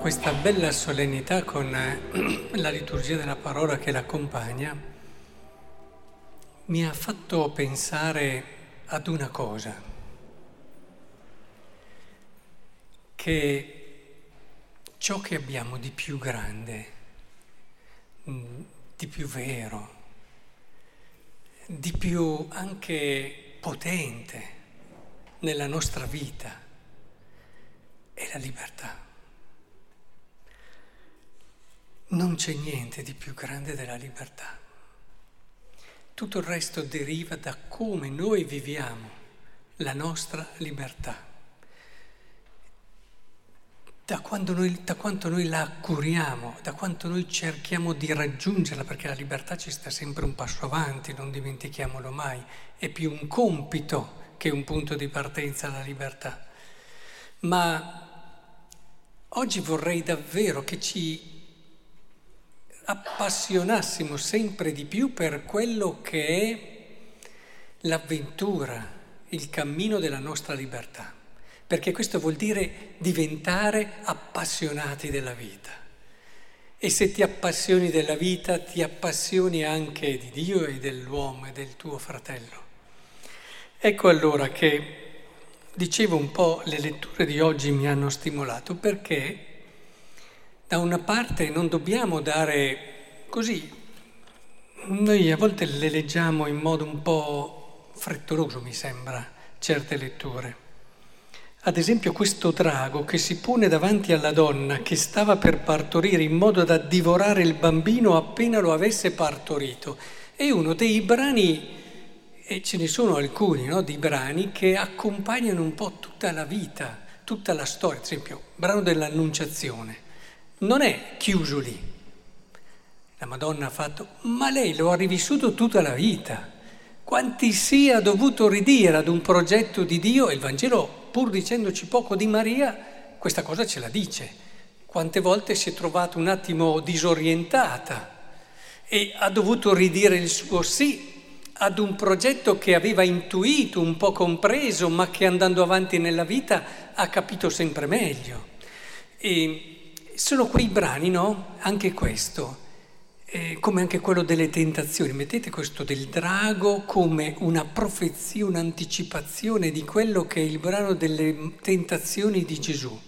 questa bella solennità con la liturgia della parola che l'accompagna mi ha fatto pensare ad una cosa, che ciò che abbiamo di più grande, di più vero, di più anche potente nella nostra vita è la libertà. Non c'è niente di più grande della libertà. Tutto il resto deriva da come noi viviamo la nostra libertà, da quanto noi la accuriamo, da quanto noi cerchiamo di raggiungerla, perché la libertà ci sta sempre un passo avanti, non dimentichiamolo mai, è più un compito che un punto di partenza la libertà. Ma oggi vorrei davvero che ci appassionassimo sempre di più per quello che è l'avventura, il cammino della nostra libertà, perché questo vuol dire diventare appassionati della vita. E se ti appassioni della vita, ti appassioni anche di Dio e dell'uomo e del tuo fratello. Ecco allora che, dicevo un po', le letture di oggi mi hanno stimolato, perché da una parte non dobbiamo dare così, noi a volte le leggiamo in modo un po' frettoloso, mi sembra, certe letture. Ad esempio questo drago che si pone davanti alla donna che stava per partorire in modo da divorare il bambino appena lo avesse partorito. È uno dei brani, e ce ne sono alcuni, no, di brani che accompagnano un po' tutta la vita, tutta la storia. Ad esempio il brano dell'Annunciazione. Non è chiuso lì. La Madonna ha fatto, ma lei lo ha rivissuto tutta la vita. Quanti si ha dovuto ridire ad un progetto di Dio, e il Vangelo, pur dicendoci poco di Maria, questa cosa ce la dice. Quante volte si è trovata un attimo disorientata e ha dovuto ridire il suo sì ad un progetto che aveva intuito, un po' compreso, ma che andando avanti nella vita ha capito sempre meglio. E sono quei brani, no? Anche questo, come anche quello delle tentazioni. Mettete questo del drago come una profezia, un'anticipazione di quello che è il brano delle tentazioni di Gesù.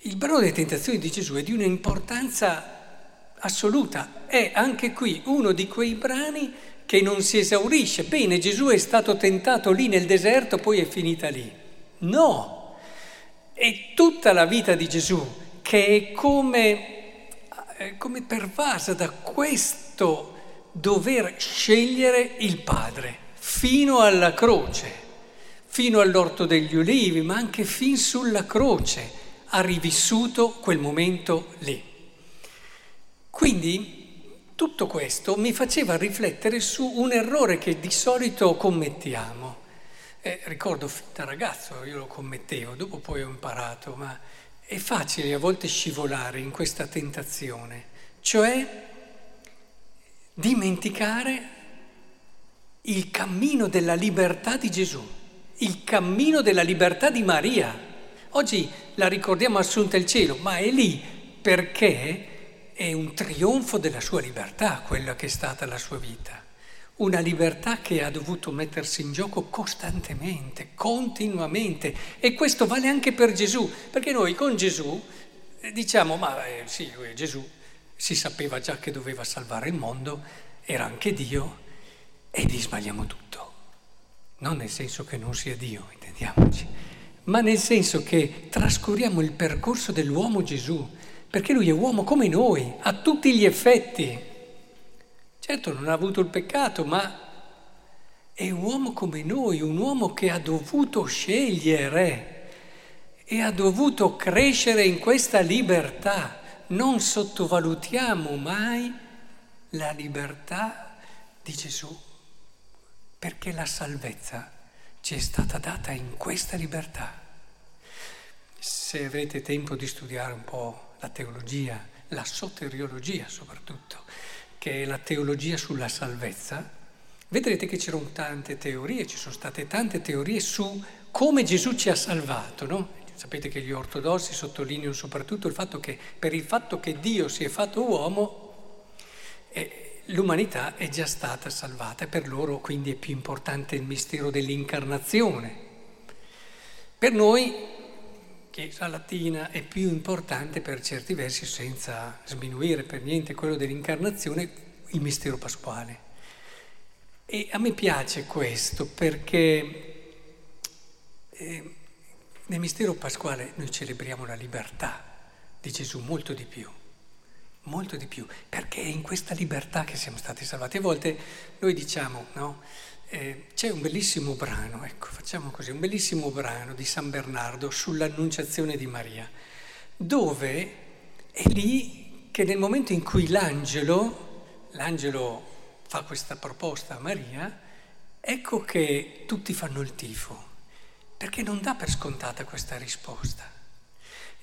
Il brano delle tentazioni di Gesù è di una importanza assoluta, è anche qui uno di quei brani che non si esaurisce. Bene, Gesù è stato tentato lì nel deserto, poi è finita lì. No, è tutta la vita di Gesù che è come pervasa da questo dover scegliere il Padre fino alla croce, fino all'orto degli ulivi, ma anche fin sulla croce ha rivissuto quel momento lì. Quindi tutto questo mi faceva riflettere su un errore che di solito commettiamo. Ricordo fin da ragazzo io lo commettevo, dopo poi ho imparato, ma è facile a volte scivolare in questa tentazione, cioè dimenticare il cammino della libertà di Gesù, il cammino della libertà di Maria. Oggi la ricordiamo assunta al cielo, ma è lì perché è un trionfo della sua libertà, quella che è stata la sua vita. Una libertà che ha dovuto mettersi in gioco costantemente, continuamente, e questo vale anche per Gesù, perché noi con Gesù diciamo, ma sì, lui è Gesù, si sapeva già che doveva salvare il mondo, era anche Dio, e gli sbagliamo tutto. Non nel senso che non sia Dio, intendiamoci, ma nel senso che trascuriamo il percorso dell'uomo Gesù, perché lui è uomo come noi, a tutti gli effetti. Certo, non ha avuto il peccato, ma è un uomo come noi, un uomo che ha dovuto scegliere e ha dovuto crescere in questa libertà. Non sottovalutiamo mai la libertà di Gesù, perché la salvezza ci è stata data in questa libertà. Se avrete tempo di studiare un po' la teologia, la soteriologia soprattutto, che è la teologia sulla salvezza, vedrete che c'erano tante teorie, ci sono state tante teorie su come Gesù ci ha salvato, no? Sapete che gli ortodossi sottolineano soprattutto il fatto che per il fatto che Dio si è fatto uomo, l'umanità è già stata salvata, e per loro quindi è più importante il mistero dell'incarnazione. Per noi, Chiesa Latina, è più importante per certi versi, senza sminuire per niente quello dell'incarnazione, il mistero pasquale. E a me piace questo perché nel mistero pasquale noi celebriamo la libertà di Gesù molto di più, perché è in questa libertà che siamo stati salvati. A volte noi diciamo, no? C'è un bellissimo brano, ecco, facciamo così, un bellissimo brano di San Bernardo sull'Annunciazione di Maria, dove è lì che nel momento in cui l'angelo fa questa proposta a Maria, ecco che tutti fanno il tifo, perché non dà per scontata questa risposta.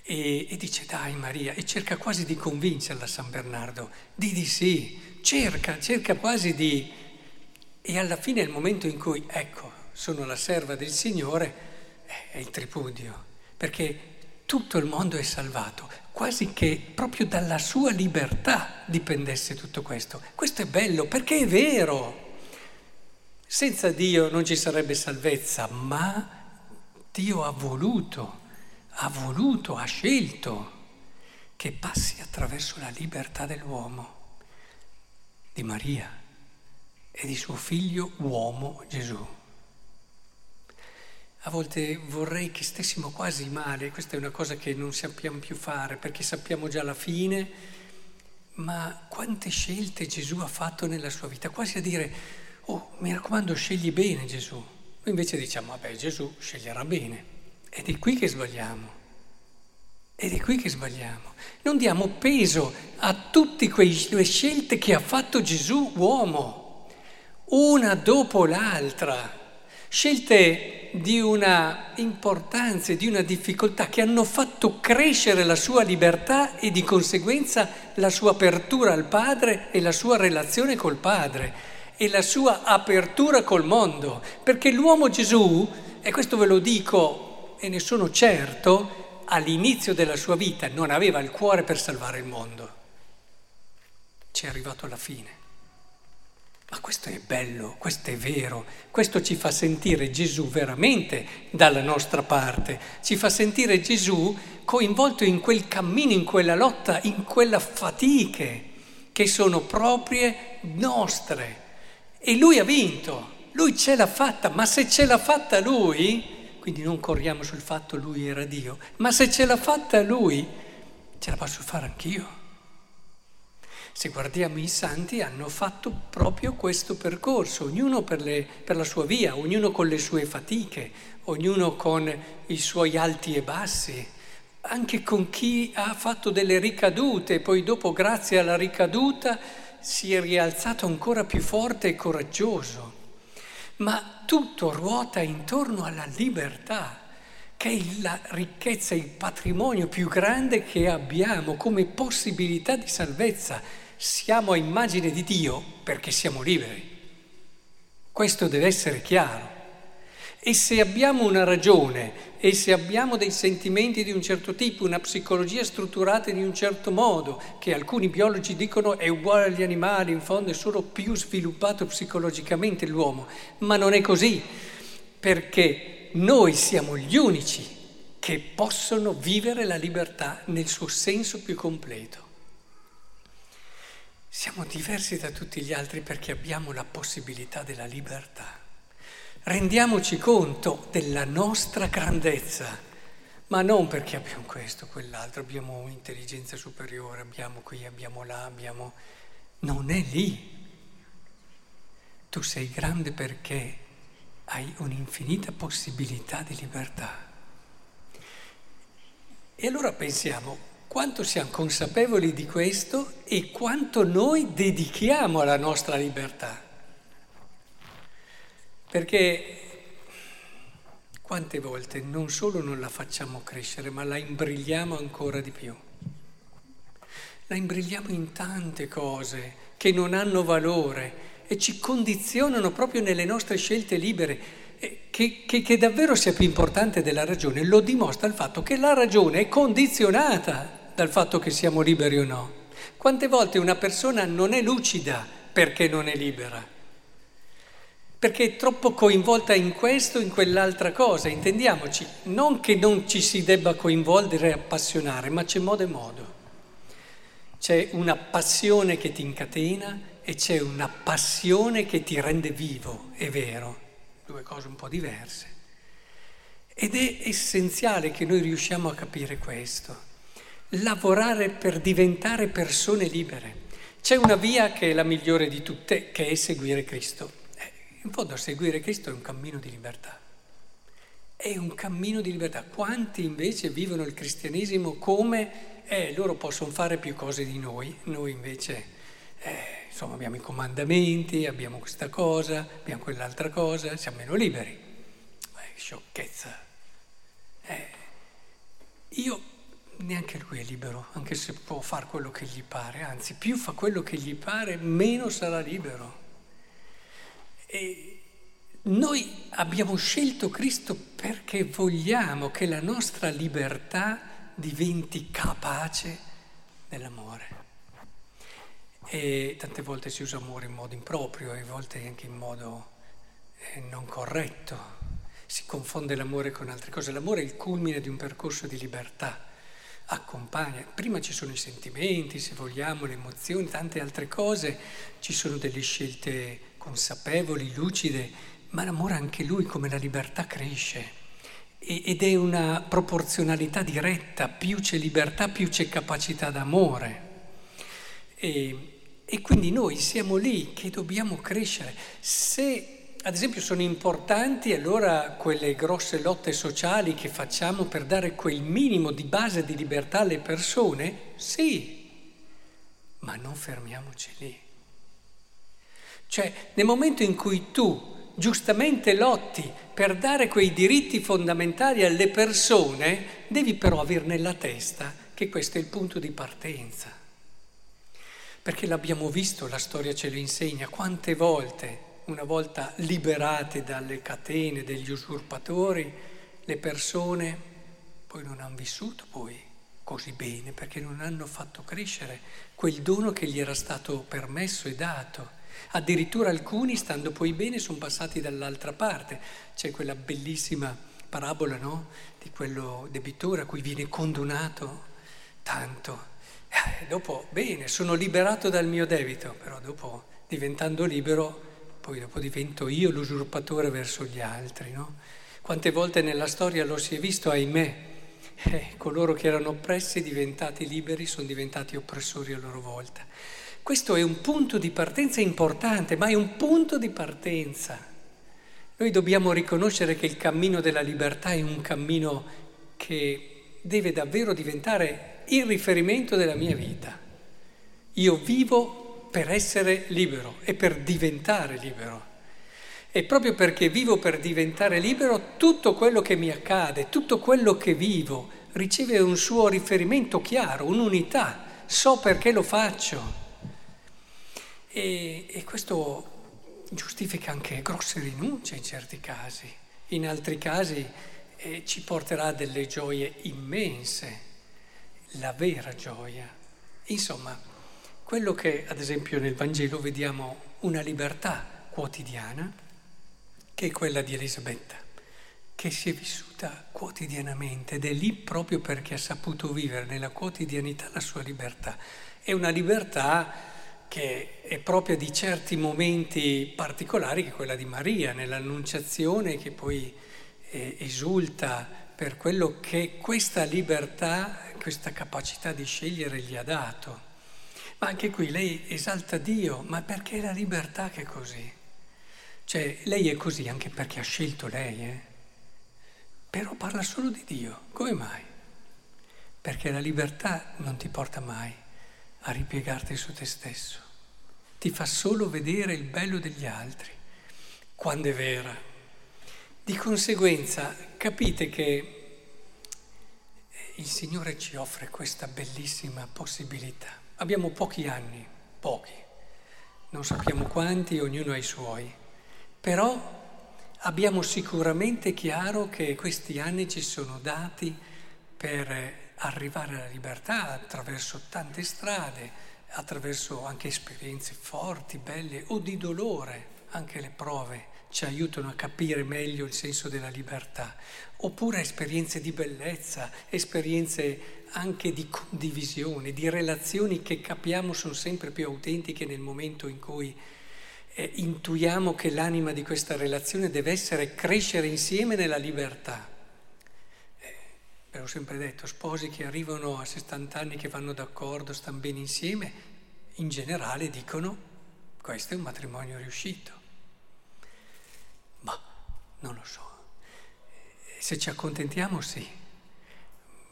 E dice, dai Maria, e cerca quasi di convincerla San Bernardo, di sì, cerca quasi di... E alla fine è il momento in cui, ecco, sono la serva del Signore, è il tripudio, perché tutto il mondo è salvato, quasi che proprio dalla sua libertà dipendesse tutto questo. Questo è bello, perché è vero. Senza Dio non ci sarebbe salvezza, ma Dio ha scelto che passi attraverso la libertà dell'uomo, di Maria e di suo figlio uomo Gesù. A volte vorrei che stessimo quasi male, questa è una cosa che non sappiamo più fare perché sappiamo già la fine, ma quante scelte Gesù ha fatto nella sua vita, quasi a dire, oh, mi raccomando, scegli bene Gesù. Noi invece diciamo, vabbè, Gesù sceglierà bene. Ed è qui che sbagliamo. Non diamo peso a tutte quelle scelte che ha fatto Gesù uomo, una dopo l'altra. Scelte di una importanza e di una difficoltà che hanno fatto crescere la sua libertà e di conseguenza la sua apertura al Padre e la sua relazione col Padre e la sua apertura col mondo. Perché l'uomo Gesù, e questo ve lo dico e ne sono certo, all'inizio della sua vita non aveva il cuore per salvare il mondo. Ci è arrivato alla fine. Ma questo è bello, questo è vero, questo ci fa sentire Gesù veramente dalla nostra parte, ci fa sentire Gesù coinvolto in quel cammino, in quella lotta, in quelle fatiche che sono proprie nostre. E lui ha vinto, lui ce l'ha fatta, ma se ce l'ha fatta lui, quindi non corriamo sul fatto lui era Dio, ma se ce l'ha fatta lui, ce la posso fare anch'io. Se guardiamo i santi hanno fatto proprio questo percorso, ognuno per la sua via, ognuno con le sue fatiche, ognuno con i suoi alti e bassi, anche con chi ha fatto delle ricadute, poi dopo grazie alla ricaduta si è rialzato ancora più forte e coraggioso. Ma tutto ruota intorno alla libertà, che è la ricchezza, il patrimonio più grande che abbiamo come possibilità di salvezza. Siamo a immagine di Dio perché siamo liberi. Questo deve essere chiaro. E se abbiamo una ragione, e se abbiamo dei sentimenti di un certo tipo, una psicologia strutturata in un certo modo, che alcuni biologi dicono è uguale agli animali, in fondo è solo più sviluppato psicologicamente l'uomo, ma non è così, perché noi siamo gli unici che possono vivere la libertà nel suo senso più completo. Siamo diversi da tutti gli altri perché abbiamo la possibilità della libertà. Rendiamoci conto della nostra grandezza, ma non perché abbiamo questo o quell'altro, abbiamo un'intelligenza superiore, abbiamo qui, abbiamo là, abbiamo... Non è lì. Tu sei grande perché... hai un'infinita possibilità di libertà. E allora pensiamo quanto siamo consapevoli di questo e quanto noi dedichiamo alla nostra libertà. Perché quante volte non solo non la facciamo crescere, ma la imbrigliamo ancora di più. La imbrigliamo in tante cose che non hanno valore, e ci condizionano proprio nelle nostre scelte libere. che davvero sia più importante della ragione lo dimostra il fatto che la ragione è condizionata dal fatto che siamo liberi o no. Quante volte una persona non è lucida perché non è libera? Perché è troppo coinvolta in questo, in quell'altra cosa, intendiamoci, non che non ci si debba coinvolgere e appassionare, ma c'è modo e modo. C'è una passione che ti incatena e c'è una passione che ti rende vivo, è vero, due cose un po' diverse. Ed è essenziale che noi riusciamo a capire questo, lavorare per diventare persone libere. C'è una via che è la migliore di tutte, che è seguire Cristo. In fondo seguire Cristo è un cammino di libertà. È un cammino di libertà. Quanti invece vivono il cristianesimo come loro possono fare più cose di noi, noi invece insomma abbiamo i comandamenti, abbiamo questa cosa, abbiamo quell'altra cosa, siamo meno liberi. Sciocchezza. Io neanche lui è libero, anche se può fare quello che gli pare, anzi più fa quello che gli pare meno sarà libero. E noi abbiamo scelto Cristo perché vogliamo che la nostra libertà diventi capace dell'amore. E tante volte si usa amore in modo improprio e a volte anche in modo non corretto. Si confonde l'amore con altre cose. L'amore è il culmine di un percorso di libertà. Accompagna. Prima ci sono i sentimenti, se vogliamo, le emozioni, tante altre cose. Ci sono delle scelte consapevoli, lucide, ma l'amore anche lui, come la libertà, cresce. Ed è una proporzionalità diretta, più c'è libertà, più c'è capacità d'amore. E quindi noi siamo lì che dobbiamo crescere. Se ad esempio sono importanti allora quelle grosse lotte sociali che facciamo per dare quel minimo di base di libertà alle persone, sì, ma non fermiamoci lì. Cioè, nel momento in cui tu giustamente lotti per dare quei diritti fondamentali alle persone, devi però avere nella testa che questo è il punto di partenza. Perché l'abbiamo visto, la storia ce lo insegna, quante volte, una volta liberate dalle catene degli usurpatori, le persone poi non hanno vissuto poi così bene perché non hanno fatto crescere quel dono che gli era stato permesso e dato. Addirittura alcuni, stando poi bene, sono passati dall'altra parte. C'è quella bellissima parabola, no? Di quello debitore a cui viene condonato tanto. Dopo, bene, sono liberato dal mio debito, però dopo, diventando libero, poi dopo divento io l'usurpatore verso gli altri, no? Quante volte nella storia lo si è visto, ahimè, coloro che erano oppressi, diventati liberi, sono diventati oppressori a loro volta. Questo è un punto di partenza importante, ma è un punto di partenza. Noi dobbiamo riconoscere che il cammino della libertà è un cammino che deve davvero diventare il riferimento della mia vita. Io vivo per essere libero e per diventare libero. E proprio perché vivo per diventare libero, tutto quello che mi accade, tutto quello che vivo, riceve un suo riferimento chiaro, un'unità. So perché lo faccio. E questo giustifica anche grosse rinunce in certi casi. In altri casi ci porterà a delle gioie immense, la vera gioia. Insomma, quello che, ad esempio, nel Vangelo vediamo una libertà quotidiana, che è quella di Elisabetta, che si è vissuta quotidianamente ed è lì proprio perché ha saputo vivere nella quotidianità la sua libertà. È una libertà che è propria di certi momenti particolari, che è quella di Maria, nell'Annunciazione, che poi esulta per quello che questa libertà, questa capacità di scegliere gli ha dato. Ma anche qui lei esalta Dio, ma perché è la libertà che è così? Cioè, lei è così anche perché ha scelto lei, Però parla solo di Dio. Come mai? Perché la libertà non ti porta mai a ripiegarti su te stesso. Ti fa solo vedere il bello degli altri, quando è vera. Di conseguenza, capite che il Signore ci offre questa bellissima possibilità. Abbiamo pochi anni, pochi, non sappiamo quanti, ognuno ha i suoi, però abbiamo sicuramente chiaro che questi anni ci sono dati per arrivare alla libertà attraverso tante strade, attraverso anche esperienze forti, belle o di dolore. Anche le prove ci aiutano a capire meglio il senso della libertà, oppure esperienze di bellezza, esperienze anche di condivisione, di relazioni che capiamo sono sempre più autentiche nel momento in cui intuiamo che l'anima di questa relazione deve essere crescere insieme nella libertà. Ve l'ho sempre detto, sposi che arrivano a 60 anni, che vanno d'accordo, stanno bene insieme, in generale dicono: questo è un matrimonio riuscito. Ma non lo so, se ci accontentiamo sì,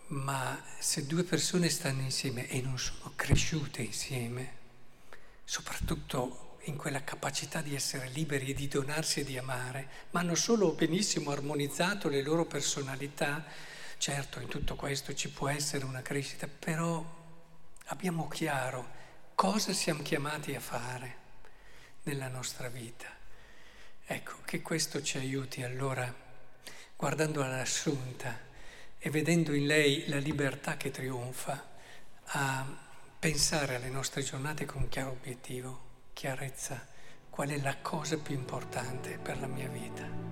ma se due persone stanno insieme e non sono cresciute insieme, soprattutto in quella capacità di essere liberi e di donarsi e di amare, ma hanno solo benissimo armonizzato le loro personalità, certo in tutto questo ci può essere una crescita, però abbiamo chiaro cosa siamo chiamati a fare nella nostra vita. Ecco, che questo ci aiuti allora, guardando all'Assunta e vedendo in lei la libertà che trionfa, a pensare alle nostre giornate con un chiaro obiettivo, chiarezza: qual è la cosa più importante per la mia vita?